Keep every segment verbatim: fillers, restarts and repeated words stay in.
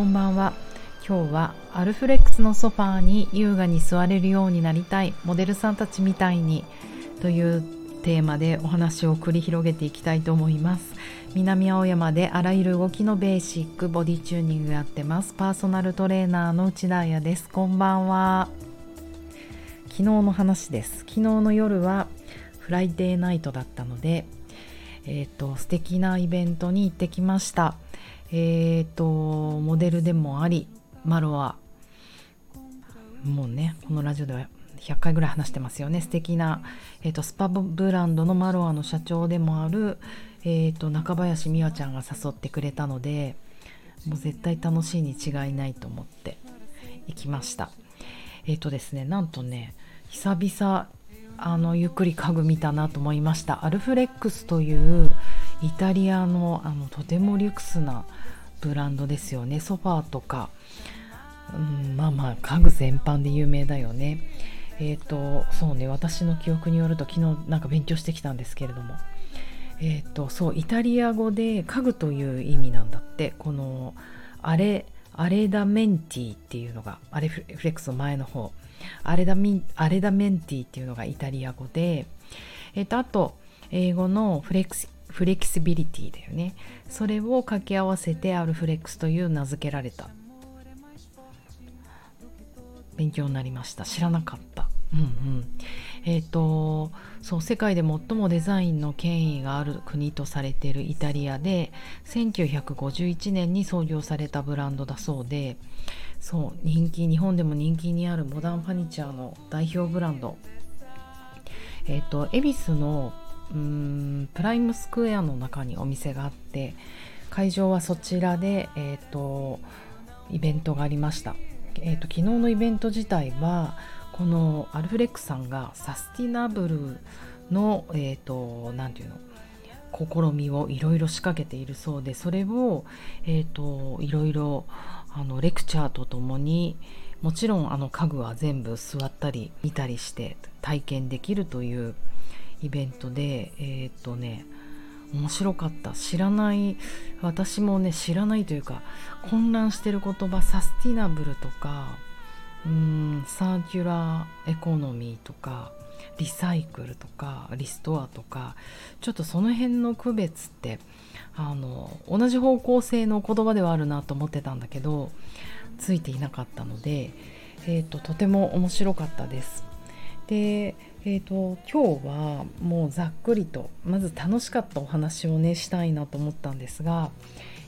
こんばんは。今日はアルフレックスのソファーに優雅に座れるようになりたいモデルさんたちみたいにというテーマでお話を繰り広げていきたいと思います。南青山であらゆる動きのベーシックボディチューニングやってます。パーソナルトレーナーの内田彩です。こんばんは。昨日の話です。昨日の夜はフライデーナイトだったので、えー、と素敵なイベントに行ってきました。えー、とモデルでもありマロはもうねこのラジオではひゃっかいぐらい話してますよね。素敵な、えー、とスパブランドのマロアの社長でもある、えー、と中林美和ちゃんが誘ってくれたのでもう絶対楽しいに違いないと思って行きました。えーとですね、なんとね久々あのゆっくり家具見たなと思いました。アルフレックスというイタリアの、あのとてもリュクスなブランドですよね。ソファーとか、うん、まあまあ家具全般で有名だよね。えーとそうね、私の記憶によると昨日なんか勉強してきたんですけれども、えーとそうイタリア語で家具という意味なんだって。このあれアレダメンティっていうのがアレフレックスの前の方アレダミン、アレダメンティっていうのがイタリア語で、えっと、あと英語のフレクス、フレキシビリティだよね。それを掛け合わせてアルフレックスという名付けられた。勉強になりました。知らなかった。うんうん、えっとそう世界で最もデザインの権威がある国とされているイタリアでせんきゅうひゃくごじゅういちねんに創業されたブランドだそうで、そう人気日本でも人気にあるモダンファニチャーの代表ブランド、えっと恵比寿のうーんプライムスクエアの中にお店があって、会場はそちらで、えっとイベントがありました。えっと昨日のイベント自体はこのアルフレックスさんがサスティナブルの、えーと、なんていうの、試みをいろいろ仕掛けているそうで、それを、えーと、いろいろあのレクチャーとともに、もちろんあの家具は全部座ったり見たりして体験できるというイベントで、えーとね、面白かった。知らない、私もね知らないというか混乱してる言葉、サスティナブルとかうーんサーキュラーエコノミーとかリサイクルとかリストアとか、ちょっとその辺の区別ってあの同じ方向性の言葉ではあるなと思ってたんだけどついていなかったので、えーと、とても面白かったです。で、えーと、今日はもうざっくりとまず楽しかったお話をねしたいなと思ったんですが、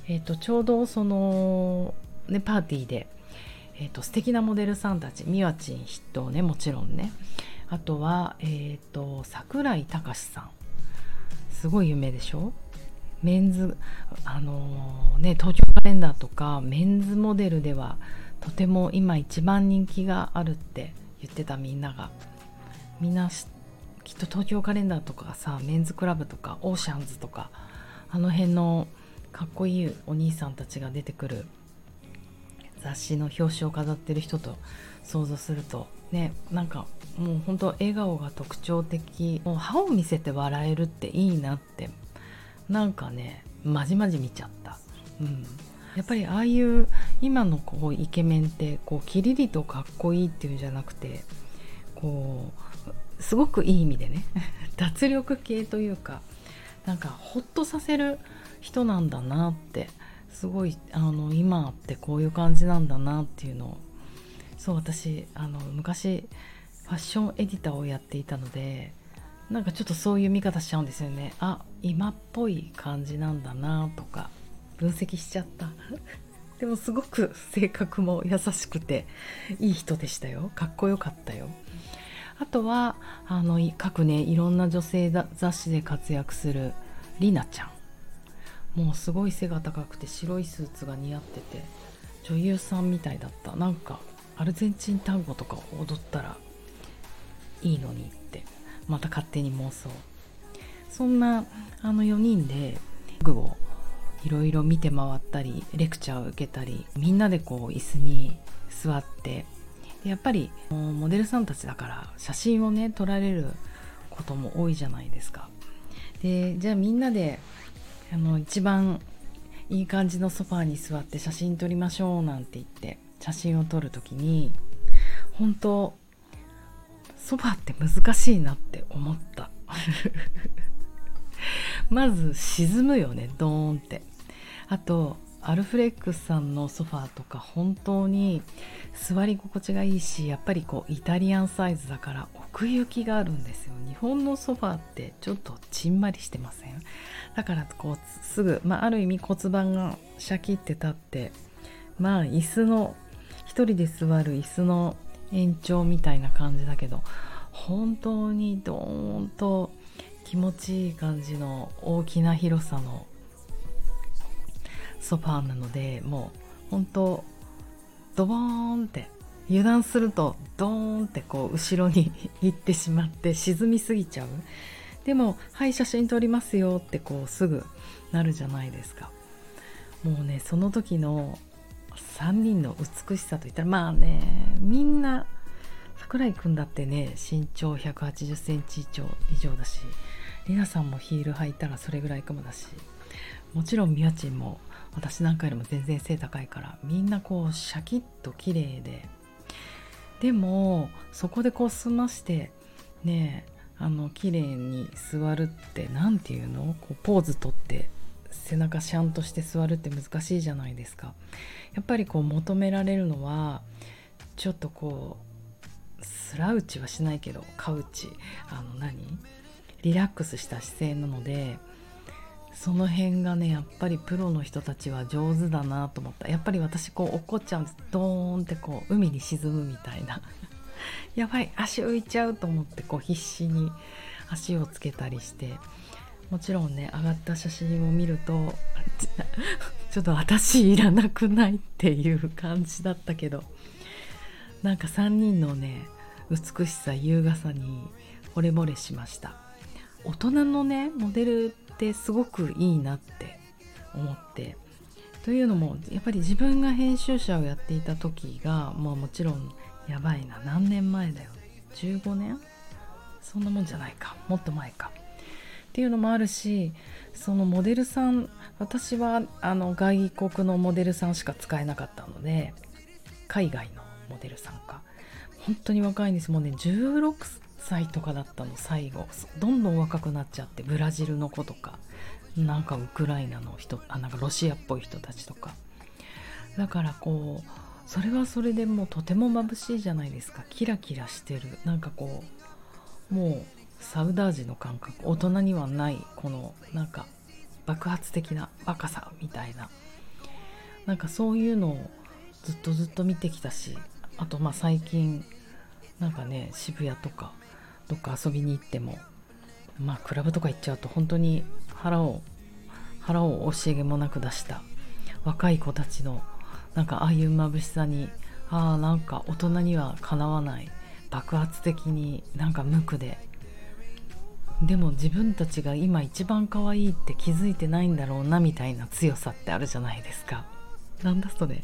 えーと、ちょうどその、ね、パーティーでえー、と素敵なモデルさんたち、みわちん筆頭ね、もちろんね、あとは、えー、と桜井隆さん、すごい有名でしょ。メンズ、あのーね、東京カレンダーとかメンズモデルではとても今一番人気があるって言ってた。みんながみんなきっと東京カレンダーとかさ、メンズクラブとかオーシャンズとかあの辺のかっこいいお兄さんたちが出てくる雑誌の表紙を飾ってる人と想像するとね、なんかもう本当笑顔が特徴的、もう歯を見せて笑えるっていいなって、なんかねまじまじ見ちゃった、うん、やっぱりああいう今のこうイケメンってこうキリリとかっこいいっていうんじゃなくて、こうすごくいい意味でね脱力系というか、なんかホッとさせる人なんだなって、すごいあの今ってこういう感じなんだなっていうのを、そう私あの昔ファッションエディターをやっていたので、なんかちょっとそういう見方しちゃうんですよね。あ、今っぽい感じなんだなとか分析しちゃったでもすごく性格も優しくていい人でしたよ。かっこよかったよ。あとはあの各ねいろんな女性雑誌で活躍するりなちゃん、もうすごい背が高くて白いスーツが似合ってて女優さんみたいだった。なんかアルゼンチンタンゴとか踊ったらいいのにってまた勝手に妄想。そんなあのよにんで家具をいろいろ見て回ったりレクチャーを受けたり、みんなでこう椅子に座って、でやっぱりモデルさんたちだから写真をね撮られることも多いじゃないですか。でじゃあみんなであの一番いい感じのソファーに座って写真撮りましょうなんて言って写真を撮るときに、本当ソファーって難しいなって思ったまず沈むよね、ドーンって。あとアルフレックスさんのソファーとか本当に座り心地がいいし、やっぱりこうイタリアンサイズだから奥行きがあるんですよ。日本のソファーってちょっとちんまりしてません？だからこうすぐ、まあ、ある意味骨盤がシャキって立って、まあ椅子の一人で座る椅子の延長みたいな感じだけど、本当にドーンと気持ちいい感じの大きな広さのソファーなので、もう本当ドボーンって、油断するとドーンってこう後ろに行ってしまって沈みすぎちゃう。でもはい写真撮りますよってこうすぐなるじゃないですか。もうね、その時のさんにんの美しさといったら、まあね、みんな桜井くんだってね、身長ひゃくはちじゅっセンチ以上だし、りなさんもヒール履いたらそれぐらいかもだし、もちろんみやちんも私なんかよりも全然背高いから、みんなこうシャキッと綺麗で、でもそこでこう済ましてね、あの綺麗に座るってなんていうの、こうポーズ取って背中シャンとして座るって難しいじゃないですか。やっぱりこう求められるのはちょっとこうスラウチはしないけどカウチ、あの何リラックスした姿勢なので、その辺がねやっぱりプロの人たちは上手だなと思った。やっぱり私こう怒っちゃうんです。ドーンってこう海に沈むみたいなやばい足浮いちゃうと思ってこう必死に足をつけたりして、もちろんね上がった写真を見るとちょっと私いらなくないっていう感じだったけど、なんかさんにんのね美しさ優雅さに惚れ惚れしました。大人のねモデルってすごくいいなって思って、というのもやっぱり自分が編集者をやっていた時が、まあ、もちろんやばいな、何年前だよ、じゅうごねん、そんなもんじゃないか、もっと前かっていうのもあるし、そのモデルさん、私はあの外国のモデルさんしか使えなかったので、海外のモデルさんか、本当に若いんです。もうねじゅうろくさいとかだったの最後、どんどん若くなっちゃって、ブラジルの子とか、なんかウクライナの人、あなんかロシアっぽい人たちとかだから、こうそれはそれでもうとても眩しいじゃないですか。キラキラしてる、なんかこうもうサウダージの感覚、大人にはないこのなんか爆発的な若さみたいな、なんかそういうのをずっとずっと見てきたし、あとまあ最近なんかね渋谷とかどっか遊びに行っても、まあクラブとか行っちゃうと本当に腹を腹を惜しげもなく出した若い子たちのなんかああいう眩しさに、ああなんか大人にはかなわない爆発的になんか無垢で、でも自分たちが今一番可愛いって気づいてないんだろうなみたいな強さってあるじゃないですか。なんだそれ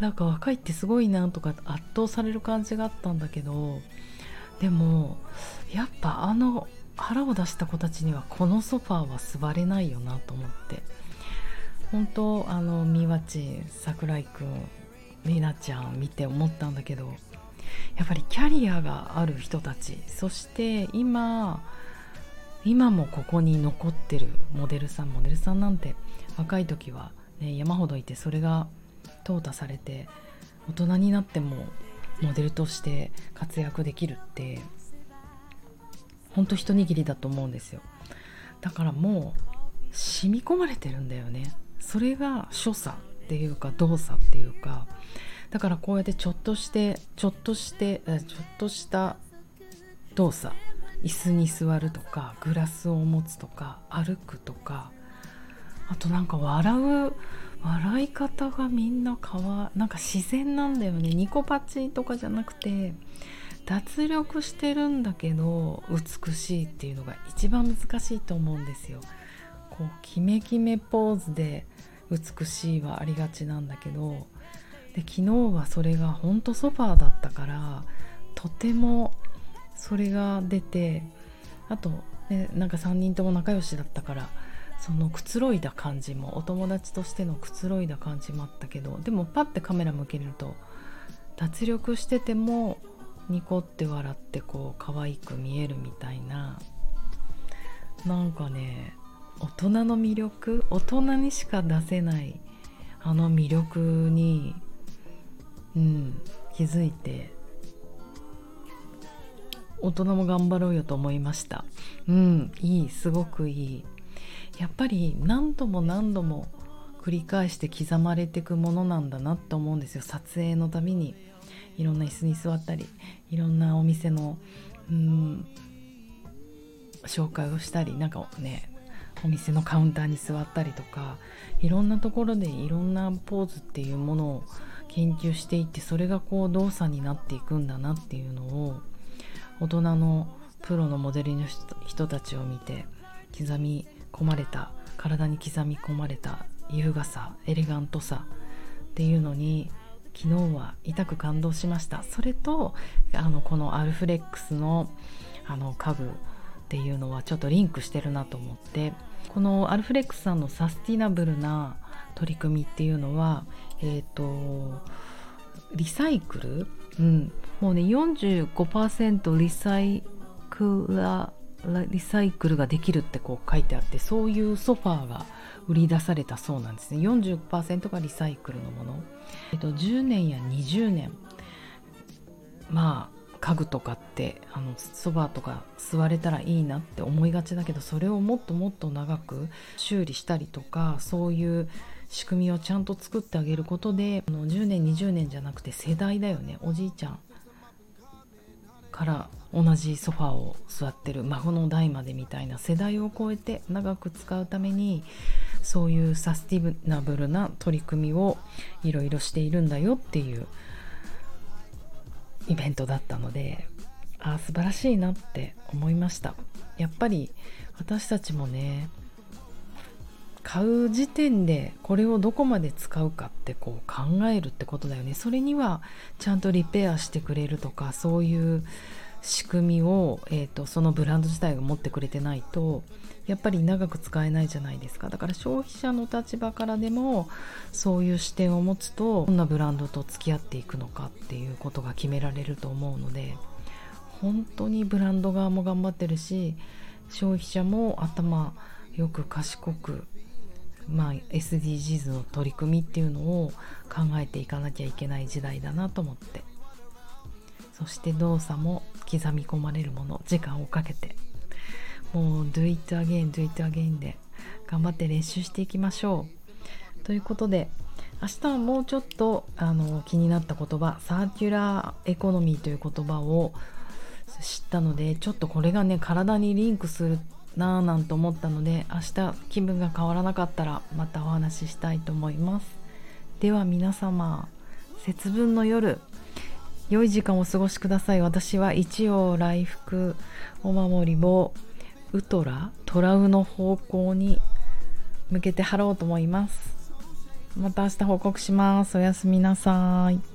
なんか若いってすごいなとか圧倒される感じがあったんだけど、でもやっぱあの腹を出した子たちにはこのソファーは座れないよなと思って、本当あのみわち、桜井くん、りなちゃん見て思ったんだけど、やっぱりキャリアがある人たち、そして今今もここに残ってるモデルさん、モデルさんなんて若い時は、ね、山ほどいて、それが淘汰されて大人になってもモデルとして活躍できるってほんと一握りだと思うんですよ。だからもう染み込まれてるんだよね。それが所作っていうか動作っていうか、だからこうやってちょっとしてちょっとしてちょっとした動作、椅子に座るとかグラスを持つとか歩くとか、あとなんか笑う笑い方がみんなかわなんか自然なんだよね。ニコパチとかじゃなくて脱力してるんだけど美しいっていうのが一番難しいと思うんですよ。こうキメキメポーズで美しいはありがちなんだけど、で昨日はそれがほんとソファーだったから、とてもそれが出て、あと、ね、なんかさんにんとも仲良しだったから、そのくつろいだ感じも、お友達としてのくつろいだ感じもあったけど、でもパッてカメラ向けると脱力しててもニコって笑ってこう可愛く見えるみたいな、なんかね、大人の魅力、大人にしか出せないあの魅力に、うん、気づいて、大人も頑張ろうよと思いました。うん、いい、すごくいい。やっぱり何度も何度も繰り返して刻まれていくものなんだなと思うんですよ。撮影のたびにいろんな椅子に座ったり、いろんなお店の、うん、紹介をしたり、なんかね、お店のカウンターに座ったりとか、いろんなところでいろんなポーズっていうものを研究していって、それがこう動作になっていくんだなっていうのを、大人のプロのモデルの人たちを見て、刻み込まれた、体に刻み込まれた優雅さ、エレガントさっていうのに昨日は痛く感動しました。それとあのこのアルフレックスのあの家具っていうのはちょっとリンクしてるなと思って、このアルフレックスさんのサスティナブルな取り組みっていうのは、えっとリサイクル、うん、もうね よんじゅうごパーセント リサイクラリサイクルができるってこう書いてあって、そういうソファーが売り出されたそうなんですね。 よんじゅうごパーセント がリサイクルのもの、えっと、じゅうねんやにじゅうねん、まあ家具とかってあのソファーとか座れたらいいなって思いがちだけど、それをもっともっと長く修理したりとか、そういう仕組みをちゃんと作ってあげることで、あのじゅうねんにじゅうねんじゃなくて世代だよね。おじいちゃんから同じソファーを座ってる孫の代までみたいな、世代を超えて長く使うために、そういうサスティナブルな取り組みをいろいろしているんだよっていうイベントだったので、ああ素晴らしいなって思いました。やっぱり私たちもね、買う時点でこれをどこまで使うかってこう考えるってことだよね。それにはちゃんとリペアしてくれるとか、そういう仕組みを、えーと、そのブランド自体が持ってくれてないとやっぱり長く使えないじゃないですか。だから消費者の立場からでもそういう視点を持つと、どんなブランドと付き合っていくのかっていうことが決められると思うので、本当にブランド側も頑張ってるし、消費者も頭よく賢く、まあ、エスディージーズ の取り組みっていうのを考えていかなきゃいけない時代だなと思って、そして動作も刻み込まれるもの、時間をかけて、もう do it again do it again で頑張って練習していきましょうということで、明日はもうちょっとあの気になった言葉、サーキュラーエコノミーという言葉を知ったので、ちょっとこれがね体にリンクするなぁなんて思ったので、明日気分が変わらなかったらまたお話ししたいと思います。では皆様、節分の夜、良い時間をお過ごしください。私は一応来福お守りをウトラトラウの方向に向けて貼ろうと思います。また明日報告します。おやすみなさい。